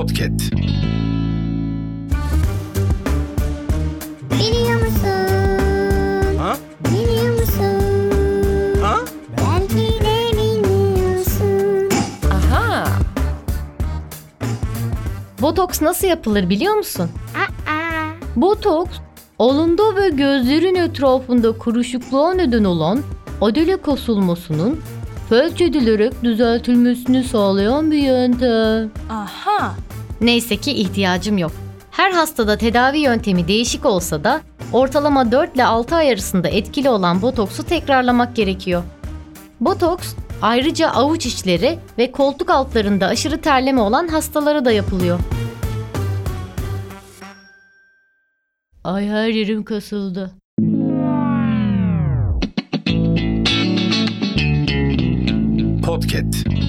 Podcast. Biliyor musun? Ha? Biliyor musun? Ha? Belki de bilmiyorsun. Aha. Botoks nasıl yapılır biliyor musun? Botoks, alında ve gözlerin etrafında kuruşukluğa neden olan adele kasılmasının felç edilerek düzeltilmesini sağlayan bir yöntem. Aha! Neyse ki ihtiyacım yok. Her hastada tedavi yöntemi değişik olsa da ortalama 4 ile 6 ay arasında etkili olan botoksu tekrarlamak gerekiyor. Botoks ayrıca avuç içleri ve koltuk altlarında aşırı terleme olan hastalara da yapılıyor. Ay her yerim kasıldı. Podcast.